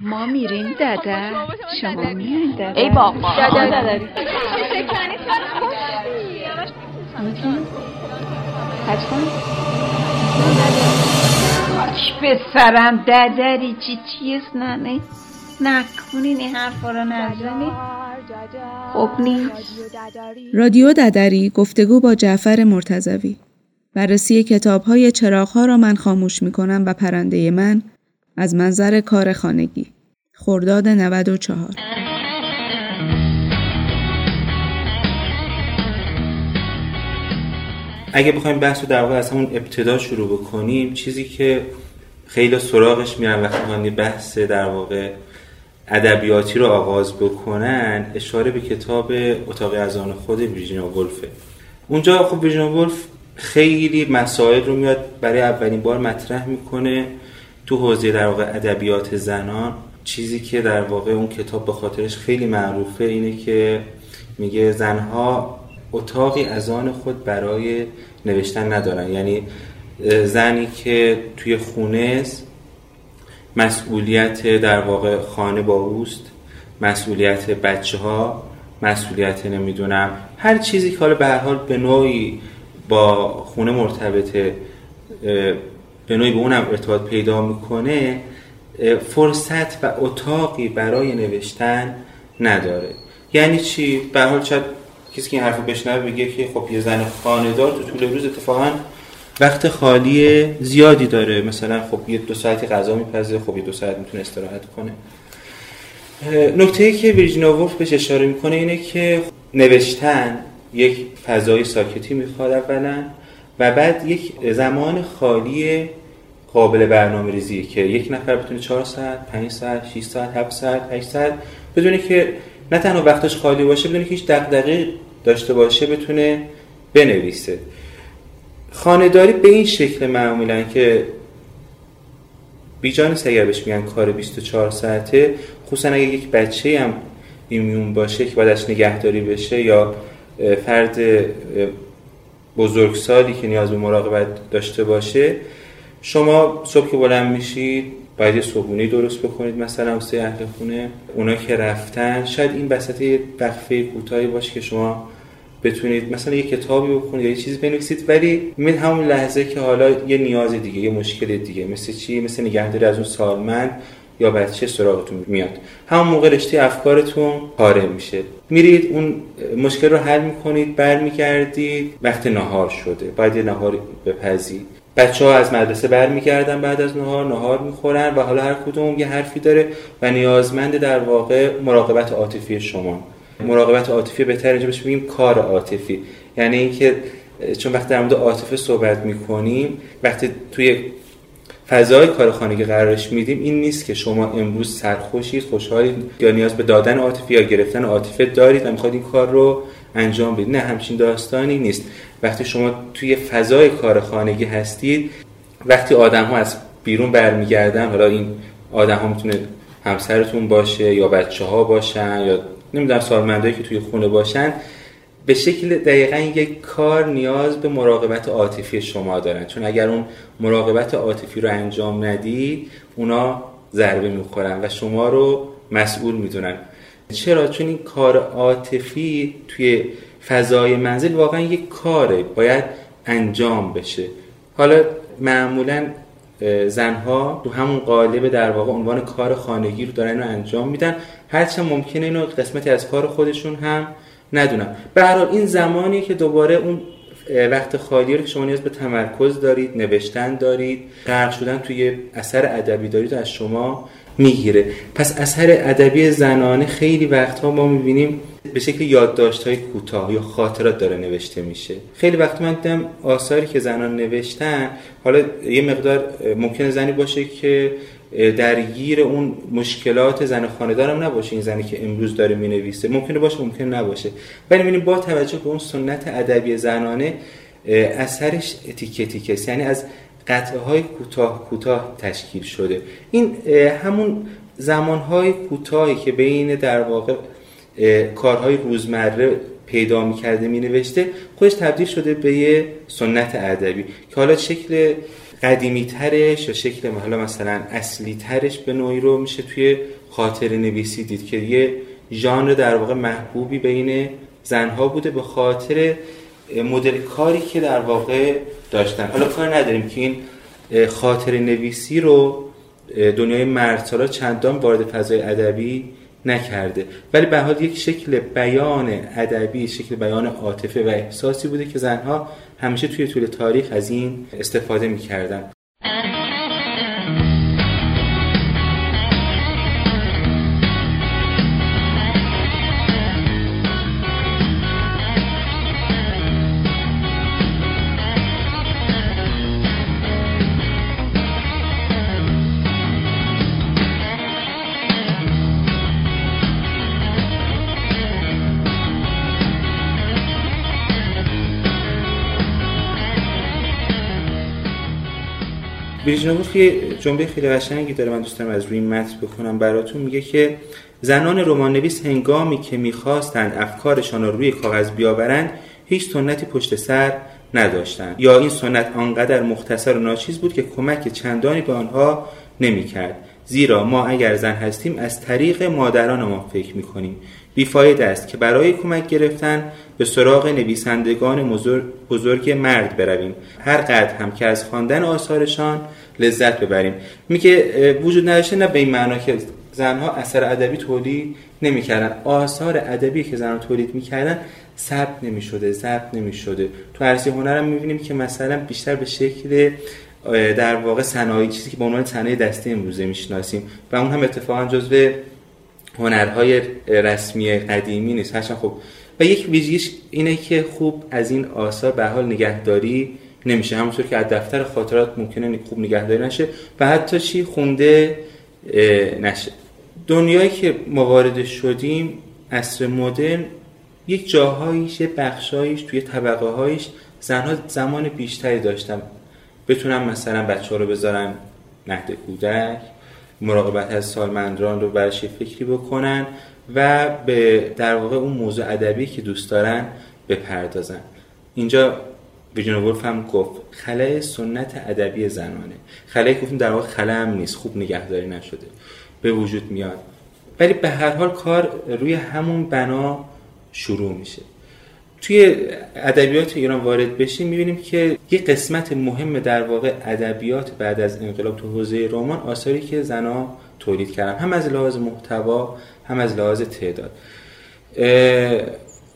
ما میریم دده، شما میرین دده. ای بابا دده داری به سرم ددری چی چیز ننه نکنی نه حرفا را نزنی خب نیست. رادیو ددری گفتگو با جعفر مرتضوی، بررسی کتاب‌های چراغها را من خاموش می‌کنم و پرنده من از منظر کار خانگی، خرداد 94. اگه بخوایم بحث رو در واقع از همون ابتدا شروع بکنیم، چیزی که خیلی سراغش میرن وقتی میخوان بحث در واقع ادبیاتی رو آغاز بکنن، اشاره به کتاب اتاق اذان خود ویرجینیا وولفه. اونجا خب ویرجینیا وولف خیلی مسائل رو میاد برای اولین بار مطرح میکنه تو حوزه در واقع ادبیات زنان. چیزی که در واقع اون کتاب به خاطرش خیلی معروفه اینه که میگه زنها اتاقی از آن خود برای نوشتن ندارن، یعنی زنی که توی خونه است مسئولیت در واقع خانه با اوست، مسئولیت بچه ها، مسئولیت نمیدونم هر چیزی که حالا به هر حال به نوعی با خونه مرتبطه، به نوعی به اونم ارتباط پیدا میکنه، فرصت و اتاقی برای نوشتن نداره. یعنی چی؟ به هر حال شاید کسی که این حرفو بشنوه بگه که خب یه زن خانه‌دار تو طول روز اتفاقاً وقت خالی زیادی داره، مثلا خب یه 2 ساعتی غذا میپزه، خب یه 2 ساعت میتونه استراحت کنه. نکته‌ای که ویرجینیا وولف بهش اشاره میکنه اینه که نوشتن یک فضای ساکتی میخواد اولا و بعد یک زمان خالی قابل برنامه‌ریزیه که یک نفر بتونه 4 ساعت، 5 ساعت، 6 ساعت، 7 ساعت، 8 ساعت بدونه که نه تنها وقتش خالی باشه، بدونه که هیچ دغدغه‌ای داشته باشه بتونه بنویسه. خانه‌داری به این شکل معمولاً که بیجانس اگر بهش میگن کار 24 ساعته، خصوصا اگه یک بچه هم ایمیون باشه که باید ازش نگهداری بشه یا فرد بزرگسالی که نیاز به مراقبت داشته باشه، شما صبح که بلند میشید باید یه صبحونه درست بکنید مثلا واسه اهل خونه، اونا که رفتن شاید این وسط یه وقفه کوتاهی باشه که شما بتونید مثلا یه کتابی بخونید یا یه چیزی بنویسید، ولی من همون لحظه که حالا یه نیاز دیگه، یه مشکل دیگه، مثل چی؟ مثل نگهداری از اون سالمند یا بچه سراغتون میاد، همون موقع رشته افکارتون پاره میشه، میرید اون مشکل رو حل میکنید، برمیگردید وقت نهار شده، باید یه نهار بپزید، بچه‌ها از مدرسه برمیگردن بعد از نهار میخورن و حالا هر کدوم یه حرفی داره و نیازمند در واقع مراقبت عاطفی شما. مراقبت عاطفی بهتر اینجا بهش میگیم کار عاطفی، یعنی اینکه چون وقتی در مورد عاطفه صحبت میکنیم، وقتی توی فضای کار خانگی قرارش میدیم، این نیست که شما امروز سرخوشید، خوشحالید یا نیاز به دادن عاطفی یا گرفتن عاطفه دارید و میخواید این کار رو انجام بدید، نه همچین داستانی نیست. وقتی شما توی فضای کار خانگی هستید، وقتی آدم‌ها از بیرون برمیگردن، حالا این آدم‌ها میتونه همسرتون باشه یا بچه‌ها باشن یا نمیدونم سالمندایی که توی خونه باشن، به شکل دقیقاً یک کار نیاز به مراقبت عاطفی شما دارن، چون اگر اون مراقبت عاطفی رو انجام ندید، اونا ضربه میخورن و شما رو مسئول میدونن. چرا؟ چون این کار عاطفی توی فضای منزل واقعاً یک کاره، باید انجام بشه. حالا معمولاً زنها تو همون قالب در واقع عنوان کار خانگی رو دارن و انجام میدن، هرچند ممکنه اینو قسمتی از کار خودشون هم ندونم. به هر حال این زمانی که دوباره اون وقت خالی رو که شما نیاز به تمرکز دارید، نوشتن دارید، غرق شدن توی اثر ادبی دارید، از شما میگیره. پس اثر ادبی زنانه خیلی وقتها ما میبینیم به شکل یادداشت‌های کوتاه یا خاطرات داره نوشته میشه. خیلی وقت من دیدم آثاری که زنان نوشتن، حالا یه مقدار ممکنه زنی باشه که درگیر اون مشکلات زن خانه‌دارم نباشه، این زنی که امروز داره مینویسه ممکنه باشه ممکنه نباشه، ولی می‌بینیم با توجه به اون سنت ادبی زنانه اثرش تیکه تیکه است، یعنی از قطعه‌های کوتاه کوتاه تشکیل شده. این همون زمان‌های کوتاهی که بین در واقع کارهای روزمره پیدا می‌کرده مینوشته، خودش تبدیل شده به یه سنت ادبی که حالا شکل قدیمی ترش و شکل حالا مثلا اصلی ترش به نوعی رو میشه توی خاطره نویسی دید که یه ژانر در واقع محبوبی بین زنها بوده به خاطر مدل کاری که در واقع داشتن. حالا کار نداریم که این خاطره نویسی رو دنیای مردسالار چندان وارد فضای ادبی نکرده، ولی به حال یک شکل بیان ادبی، شکل بیان عاطفه و احساسی بوده که زنها همیشه توی طول تاریخ از این استفاده می‌کردن. ویرجینیا وولف یه جمله خیلی قشنگی داره، من دوست دارم از روی متن بخونم براتون. میگه که زنان رمان‌نویس هنگامی که می‌خواستند افکارشان را روی کاغذ بیاورند هیچ سنتی پشت سر نداشتند، یا این سنت آنقدر مختصر و ناچیز بود که کمک چندانی به آنها نمی‌کرد. زیرا ما اگر زن هستیم از طریق مادرانمان فکر می‌کنیم. بی‌فایده است که برای کمک گرفتن به سراغ نویسندگان بزرگ مرد برویم، هر قدر هم که از خواندن آثارشان لذت ببریم. میگه وجود نداشته نه به این معنا که زنها اثر ادبی تولید نمی‌کردن، آثار ادبی که زنها تولید می‌کردن ثبت نمی‌شده. تو عرصه هنر هم می‌بینیم که مثلا بیشتر به شکل در واقع صنایع، چیزی که به عنوان صنایع دستی امروزه میشناسیم و اون هم اتفاقا جزو هنرهای رسمی قدیمی نیست. هرچند خب و یک ویژگیش اینه که خوب از این آثار به حال نگهداری نمیشه، همونطور که از دفتر خاطرات ممکنه خوب نگهداری نشه و حتی چی خونده نشه. دنیایی که ما وارد شدیم، عصر مدرن، یک جاهاییش، یک بخشاییش، توی طبقه هاییش زنها زمان بیشتری داشتن بتونن مثلا بچه‌ها رو بذارن نهد کودک، مراقبت از سالمندان رو برش فکری بکنن و به در واقع اون موضوع ادبی که دوست دارن بپردازن. اینجا ویرجینیا وولف هم گفت خلأ سنت ادبی زنانه. خلأ گفتیم در واقع خلأ هم نیست، خوب نگهداری نشده به وجود میاد، ولی به هر حال کار روی همون بنا شروع میشه. توی ادبیات ایران وارد بشیم می‌بینیم که یک قسمت مهم در واقع ادبیات بعد از انقلاب تو حوزه رمان آثاری که زن‌ها تولید کردن، هم از لحاظ محتوا هم از لحاظ تعداد.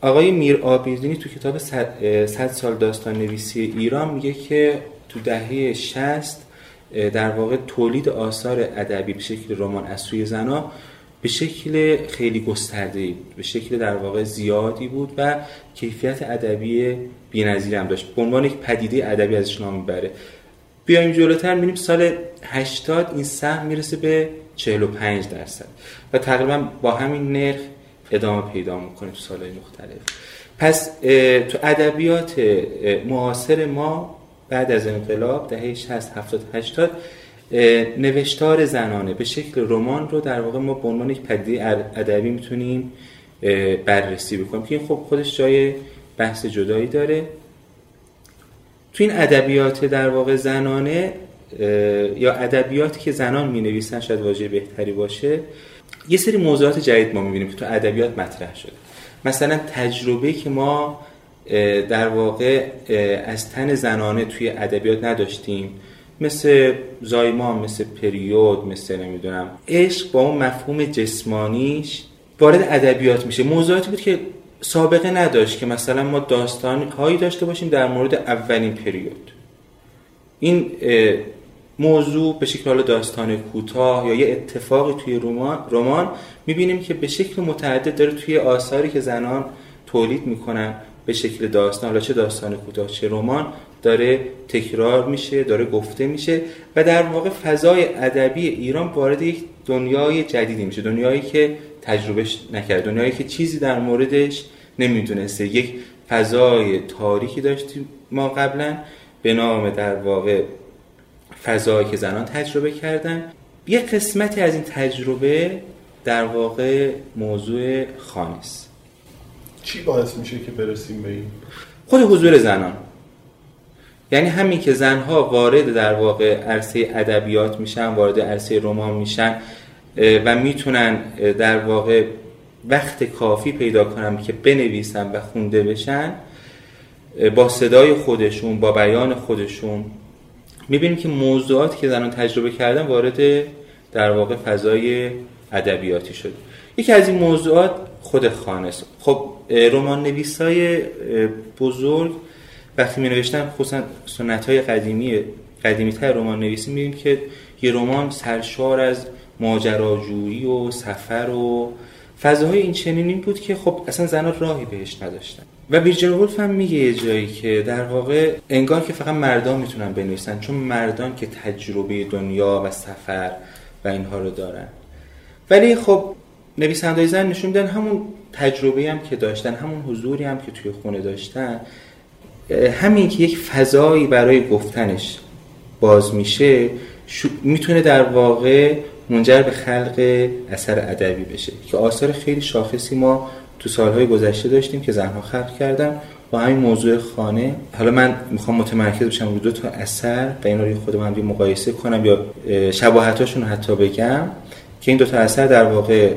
آقای میر آبیزدینی تو کتاب 100 سال داستان نویسی ایران میگه که تو دهه 60 در واقع تولید آثار ادبی به شکل رمان از سوی زن‌ها به شکل خیلی گسترده‌ای بود، به شکل در واقع زیادی بود و کیفیت ادبی بی‌نظیری هم داشت. به عنوان یک پدیده ادبی ازش نام میبره. بیایم جلوتر می‌بینیم سال 80 این سهم میرسه به 45% و تقریبا با همین نرخ ادامه پیدا میکنه تو سالهای مختلف. پس تو ادبیات معاصر ما بعد از انقلاب دهه 60 70 80 نوشتار زنانه به شکل رمان رو در واقع ما به عنوان یک پدیده ادبی میتونیم بررسی بکنیم که خب خودش جای بحث جدایی داره. تو این ادبیات در واقع زنانه یا ادبیاتی که زنان مینویسن، شاید واژه بهتری باشه، یه سری موضوعات جدید ما میبینیم که تو ادبیات مطرح شده. مثلا تجربه‌ای که ما در واقع از تن زنانه توی ادبیات نداشتیم، مثل زایمان، مثل پریود، مثل نمیدونم عشق با اون مفهوم جسمانیش وارد ادبیات میشه. موضوعاتی بود که سابقه نداشت که مثلا ما داستان‌هایی داشته باشیم در مورد اولین پریود. این موضوع به شکل داستان کوتاه یا یه اتفاقی توی رمان میبینیم که به شکل متعدد داره توی آثاری که زنان تولید میکنن به شکل داستان، حالا چه داستان کوتاه چه رمان، داره تکرار میشه، داره گفته میشه و در واقع فضای ادبی ایران وارد یک دنیای جدیدی میشه، دنیایی که تجربهش نکرده، دنیایی که چیزی در موردش نمیدونسته. یک فضای تاریکی داشتیم ما قبلا به نام در واقع فضایی که زنان تجربه کردن. یک قسمتی از این تجربه در واقع موضوع خانه است. چی باعث میشه که برسیم به این؟ خود حضور زنان. یعنی همین که زنها وارد در واقع عرصه ادبیات میشن، وارد عرصه رمان میشن و میتونن در واقع وقت کافی پیدا کنن که بنویسن و خونده بشن، با صدای خودشون، با بیان خودشون، میبینیم که موضوعاتی که زنان تجربه کردن وارد در واقع فضای ادبیاتی شد. یکی از این موضوعات خود خانه است. خب رمان نویسای بزرگ وقتی می نوشتن، خصوصا سنت‌های قدیمی‌تر رمان نویسی، می‌بینیم که یه رمان سرشار از ماجراجویی و سفر و فضاهای این چنینی بود که خب اصلا زنان راهی بهش نداشتن. و ویرجینیا وولف هم میگه یه جایی که در واقع انگار که فقط مردان میتونن بنویسن، چون مردان که تجربه دنیا و سفر و اینها رو دارن. ولی خب نویسنده‌های زن نشون میدن همون تجربه‌ای هم که داشتن، همون حضوری هم که توی خونه داشتن، همین که یک فضایی برای گفتنش باز میشه میتونه در واقع منجر به خلق اثر ادبی بشه که آثار خیلی شاخصی ما تو سالهای گذشته داشتیم که زنها خلق کردن با همین موضوع خانه. حالا من میخوام متمرکز بشم روی 2 اثر و اینا رو خودم هم مقایسه کنم یا شباهتاشون رو حتی بگم، که این 2 اثر در واقع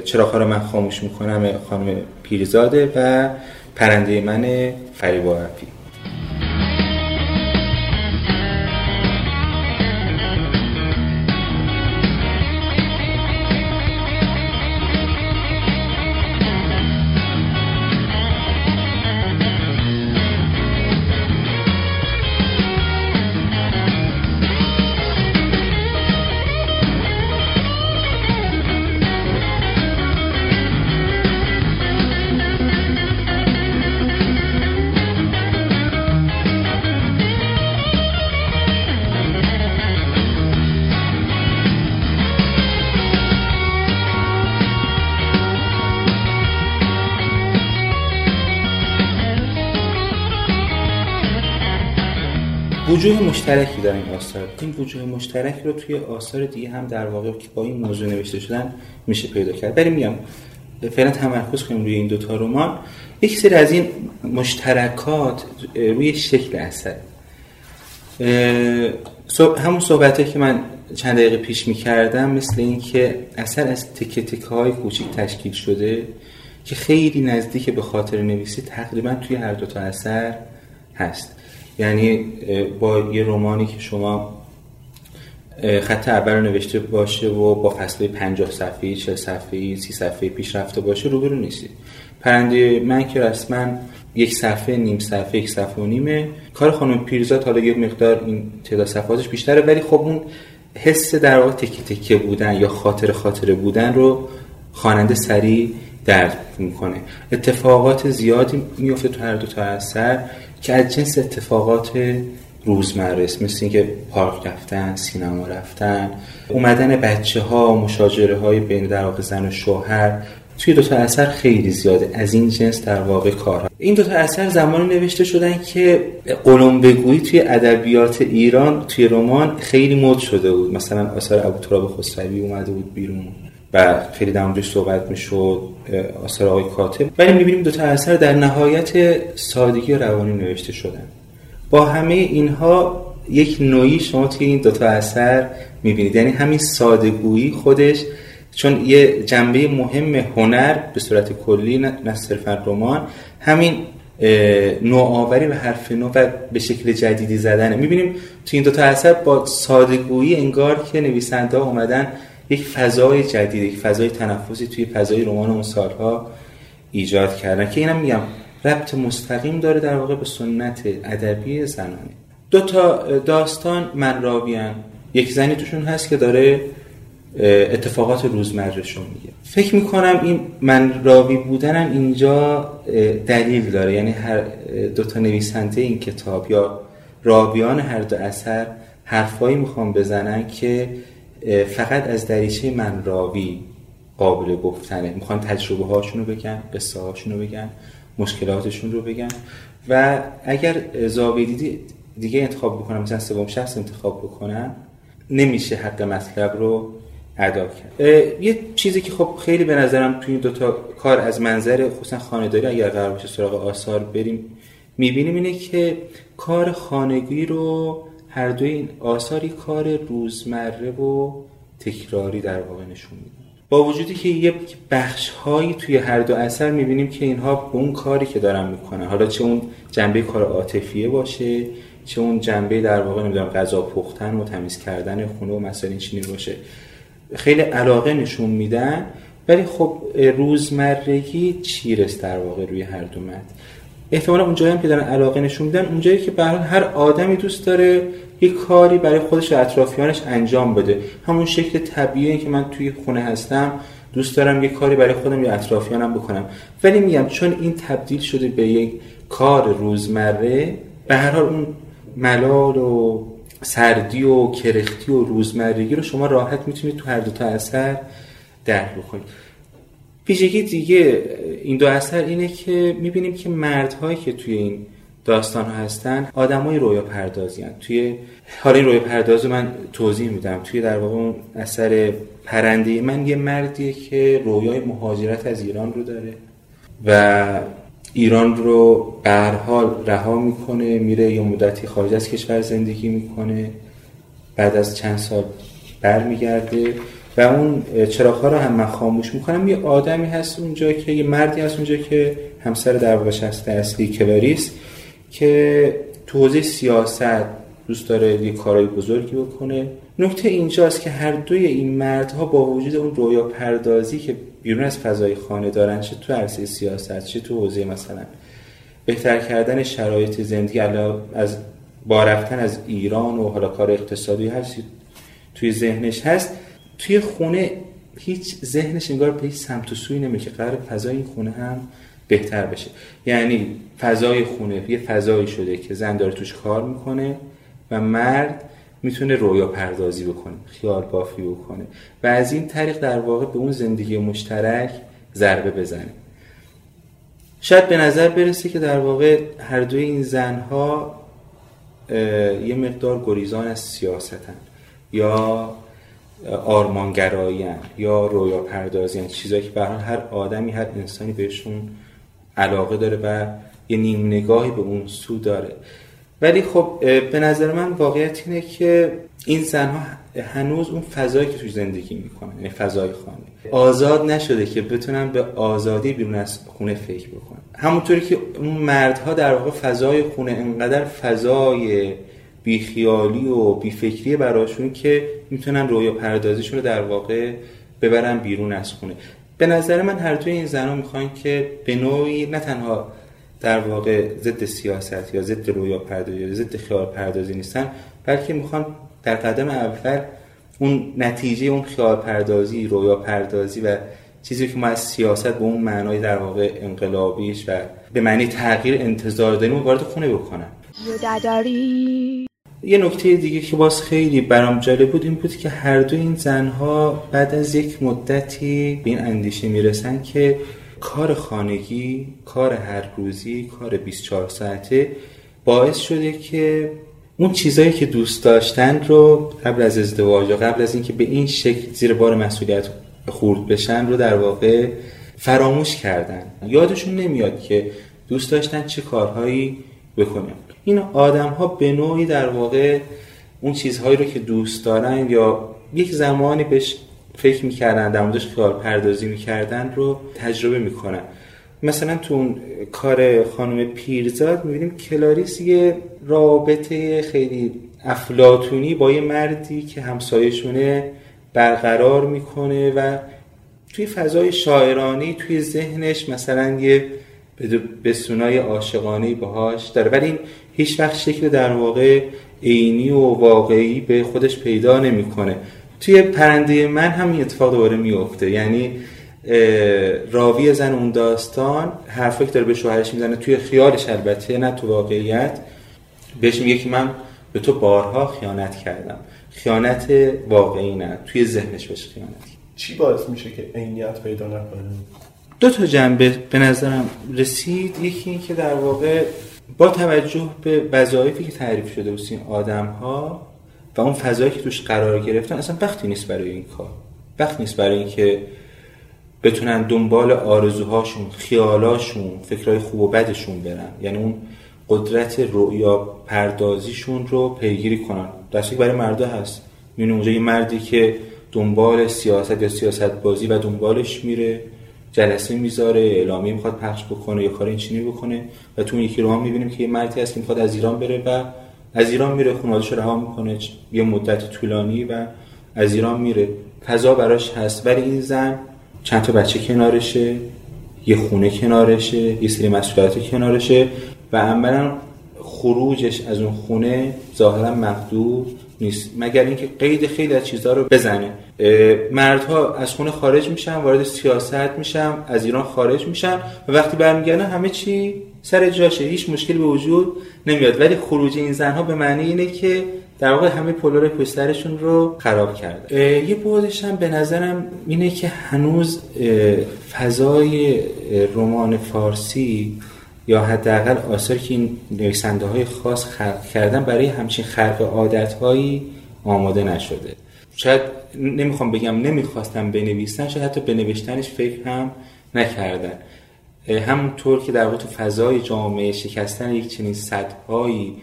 چراغها را من خاموش میکنم خانم پیرزاده و پرندهٔ من فریبا وفی. وجوه مشترکی دارن این آثار. این وجوه مشترک رو توی آثار دیگه هم در واقع که با این موضوع نوشته شدن میشه پیدا کرد. بریم میگم فعلا تمرکز کنیم روی این 2 رمان. یک سری از این مشترکات روی شکل اثر، همون صحبته که من چند دقیقه پیش میکردم، مثل این که اثر از تکه تکه های کوچیک تشکیل شده که خیلی نزدیک به خاطر نویسی تقریبا توی هر 2 اثر هست. یعنی با یه رمانی که شما خط اول رو نوشته باشه و با فصل‌های 50 صفحه‌ای، 40 صفحه‌ای، 30 صفحه‌ای پیش رفته باشه روبرو نیستی. پرندهٔ من که رسما 1 صفحه، نیم صفحه، 1 صفحه و نیمه. کار خانم پیرزاد حالا یه مقدار این تعداد صفحاتش بیشتره، ولی خب اون حس در واقع تکه تکه بودن یا خاطره بودن رو خواننده سریع درک می‌کنه. اتفاقات زیادی میفته تو هر 2 اثر که از جنس اتفاقات روزمره است، مثل اینکه پارک رفتن، سینما رفتن، اومدن بچه‌ها، مشاجره‌های بین در واقع زن و شوهر. توی 2 اثر خیلی زیاده از این جنس در واقع کارها. این 2 اثر زمانی نوشته شدن که قلمبه‌گویی توی ادبیات ایران توی رمان خیلی مد شده بود. مثلا آثار ابوتراب خسروی اومده بود بیرون و خیلی در موردش صحبت میشد، آثار آقای کاتب. ولی میبینیم 2 اثر در نهایت سادگی روانی نوشته شدن. با همه اینها یک نوعی شما توی این 2 اثر میبینید، یعنی همین سادگویی خودش، چون یه جنبه مهم هنر به صورت کلی، نه صرفا رمان، همین نوآوری و حرف نو و به شکل جدیدی زدنه. میبینیم توی این 2 اثر با سادگویی انگار که نویسنده اومدن یک فضای جدید، یک فضای تنفسی توی فضای رمان اون سالها ایجاد کردن که اینم میگم ربط مستقیم داره در واقع به سنت ادبی زنانه. 2 داستان من راویان، یک زنی توشون هست که داره اتفاقات روزمرهشون میگه. فکر میکنم این من راوی بودنم اینجا دلیل داره، یعنی هر 2 نویسنده این کتاب یا راویان هر 2 اثر حرفایی میخوام بزنن که فقط از دریچه من راوی قابل گفتنه. میخوان تجربه هاشون رو بگن، قصه هاشون رو بگن، مشکلاتشون رو بگن. و اگر زاویه دیگه انتخاب بکنم، مثلا سوم شخص انتخاب بکنم، نمیشه حق مطلب رو ادا کرد. یه چیزی که خب خیلی به نظرم توی 2 کار از منظر خصوصا خانه‌داری، اگر قرار باشه سراغ آثار بریم، میبینیم اینه که کار خانگی رو هر دوی این آثاری کار روزمره و تکراری در واقع نشون میدن، با وجودی که یه بخش هایی توی هر دو اثر میبینیم که اینها به اون کاری که دارن میکنن، حالا چه اون جنبه کار عاطفیه باشه، چه اون جنبه در واقع نمیدونم غذا پختن و تمیز کردن خونه و مسائل این چیزا باشه، خیلی علاقه نشون میدن. ولی خب روزمرگی چیرست در واقع روی هر دو متن. احتمالا اونجایی هم که دارن علاقه نشون میدن، اونجایی که به هر آدمی دوست داره یه کاری برای خودش و اطرافیانش انجام بده. همون شکل طبیعیه که من توی خونه هستم دوست دارم یه کاری برای خودم یا اطرافیانم بکنم، ولی میگم چون این تبدیل شده به یک کار روزمره، به هر حال اون ملال و سردی و کرختی و روزمرگی رو شما راحت میتونید تو هر دو تا اثر درک بکنید. ویژگی دیگه این دو اثر اینه که میبینیم که مردهایی که توی این داستان ها هستن آدمای رویا پردازی هستن. توی حالا این رویا پردازو من توضیح میدم. توی در واقع اون اثر پرندهٔ من یه مردیه که رویای مهاجرت از ایران رو داره و ایران رو به هر حال رها میکنه، میره یه مدتی خارج از کشور زندگی میکنه، بعد از چند سال برمیگرده و اون چراغها را هم من خاموش میکنم. یه آدمی هست اونجا که یه مردی هست اونجا که همسر در واقع شخص اصلی کلاریس که تو حوزه سیاست دوست داره یه کارای بزرگی بکنه. نکته اینجاست که هر دوی این مردها با وجود اون رویا پردازی که بیرون از فضای خانه دارن، چه تو عرصه سیاست چه تو حوزه مثلا بهتر کردن شرایط زندگی، از بارفتن از ایران و حالا کار اقتصادی هستی توی ذهنش هست، توی خونه هیچ ذهنش انگار به هیچ سمت و سوی نمیره که قرار فضای این خونه هم بهتر بشه. یعنی فضای خونه یه فضایی شده که زن داره توش کار میکنه و مرد میتونه رویا پردازی بکنه، خیال بافی بکنه و از این طریق در واقع به اون زندگی مشترک ضربه بزنه. شاید به نظر برسه که در واقع هر دوی این زنها یه مقدار گریزان از سیاستن یا آرمانگرایین یا رویا پردازین، چیزایی که به هر آدمی هر انسانی بهشون علاقه داره و یه نیم نگاهی به اون سو داره. ولی خب به نظر من واقعیت اینه که این زنها هنوز اون فضایی که توش زندگی میکنن، یعنی فضای خانه، آزاد نشده که بتونن به آزادی بیرون از خونه فکر بکنن. همونطوری که اون مردها در واقع فضای خونه انقدر فضای بیخیالی و بیفکریه براشون که میتونن رویا پردازیشون رو در واقع ببرن بیرون از خونه. به نظر من هر دوی این زنها میخوان که به نوعی نه تنها در واقع ضد سیاست یا ضد رویا پردازی یا ضد خیال پردازی نیستن، بلکه میخوان در قدم اول اون نتیجه اون خیال پردازی، رویا پردازی و چیزی که ما از سیاست به اون معنای در واقع انقلابیش و به معنی تغییر انتظار داریم وارد خونه بکنن. یه نکته دیگه که باز خیلی برام جالب بود این بود که هر دو این زنها بعد از یک مدتی به این اندیشه میرسن که کار خانگی، کار هر روزی، کار 24 ساعته باعث شده که اون چیزایی که دوست داشتن رو قبل از ازدواج و قبل از اینکه به این شکل زیر بار مسئولیت خورد بشن رو در واقع فراموش کردن. یادشون نمیاد که دوست داشتن چه کارهایی بکنن. این آدم‌ها به نوعی در واقع اون چیزهایی رو که دوست دارن یا یک زمانی بهش فکر می‌کردن، در موردش خیال پردازی می‌کردن رو تجربه می‌کنن. مثلا تو اون کار خانم پیرزاد می‌بینیم کلاریس یه رابطه خیلی افلاطونی با یه مردی که همسایه‌شونه برقرار می‌کنه و توی فضای شاعرانه توی ذهنش مثلا یه به سونای عاشقانه‌ای باهاش داره، ولی این هیچ وقت شکل در واقع عینی و واقعی به خودش پیدا نمی‌کنه. توی پرندهٔ من هم این اتفاق دوباره میفته. یعنی راوی زن اون داستان حرفی که داره به شوهرش میزنه توی خیالش، البته نه تو واقعیت، بهش میگه که من به تو بارها خیانت کردم. خیانت واقعی نه، توی ذهنش بهش خیانت. چی باعث میشه که عینیت پیدا نکنه؟ دو تا جنبه به نظرم رسید. یکی این که در واقع با توجه به وظایفی که تعریف شده واسه این آدم‌ها و اون فضایی که توش قرار گرفتن اصلا وقتی نیست برای این کار، وقت نیست برای این که بتونن دنبال آرزوهاشون، خیالاشون، فکرهای خوب و بدشون برن. یعنی اون قدرت رؤیا پردازیشون رو پیگیری کنن. درسته برای مردا هست. می‌بینی اونجا یه مردی که دنبال سیاست یا سیاست بازی و دنبالش میره، جلسه میذاره، اعلامیه میخواد پخش بکنه یا کار این چینی بکنه، و تو اون یکی رو هم می‌بینیم که یه مردی هست که می‌خواد از ایران بره و از ایران میره، خونه‌اش رو رها می‌کنه یه مدت طولانی و از ایران میره. فضا براش هست، ولی این زن چند تا بچه کنارشه، یه خونه کنارشه، یه سری مسئولیت کنارشه و عملاً خروجش از اون خونه ظاهراً مقدور نیست، مگر اینکه قید خیلی از چیزها رو بزنه. مردها از خونه خارج میشن، وارد سیاست میشن، از ایران خارج میشن و وقتی برمیگردن همه چی سر جاشه، هیچ مشکلی به وجود نمیاد. ولی خروج این زنها به معنی اینه که در واقع همه پولار پشترشون رو خراب کردن. یه بعدش هم به نظرم اینه که هنوز فضای رمان فارسی یا حداقل آثاری که این نویسنده‌های خاص خلق کردن برای همچین خلق عادت‌هایی آماده نشده. شاید نمیخوام بگم نمیخواستم بنویسن، شاید حتی بنوشتنش فکر هم نکردن. همونطور که در واقع تو فضای جامعه شکستن یک چنین سدهایی،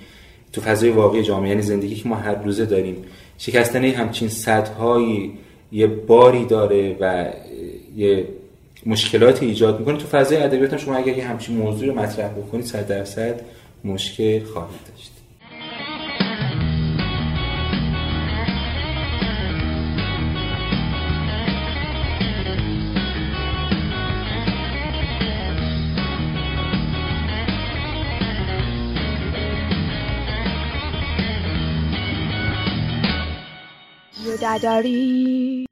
تو فضای واقعی جامعه یعنی زندگی که ما هر روزه داریم، شکستن همچین سدهایی یه باری داره و یه مشکلاتی ایجاد میکنه. تو فضای ادبیات شما اگر یه همچین موضوع رو مطرح بکنید 100% مشکل خواهید داشت. رادیو ددری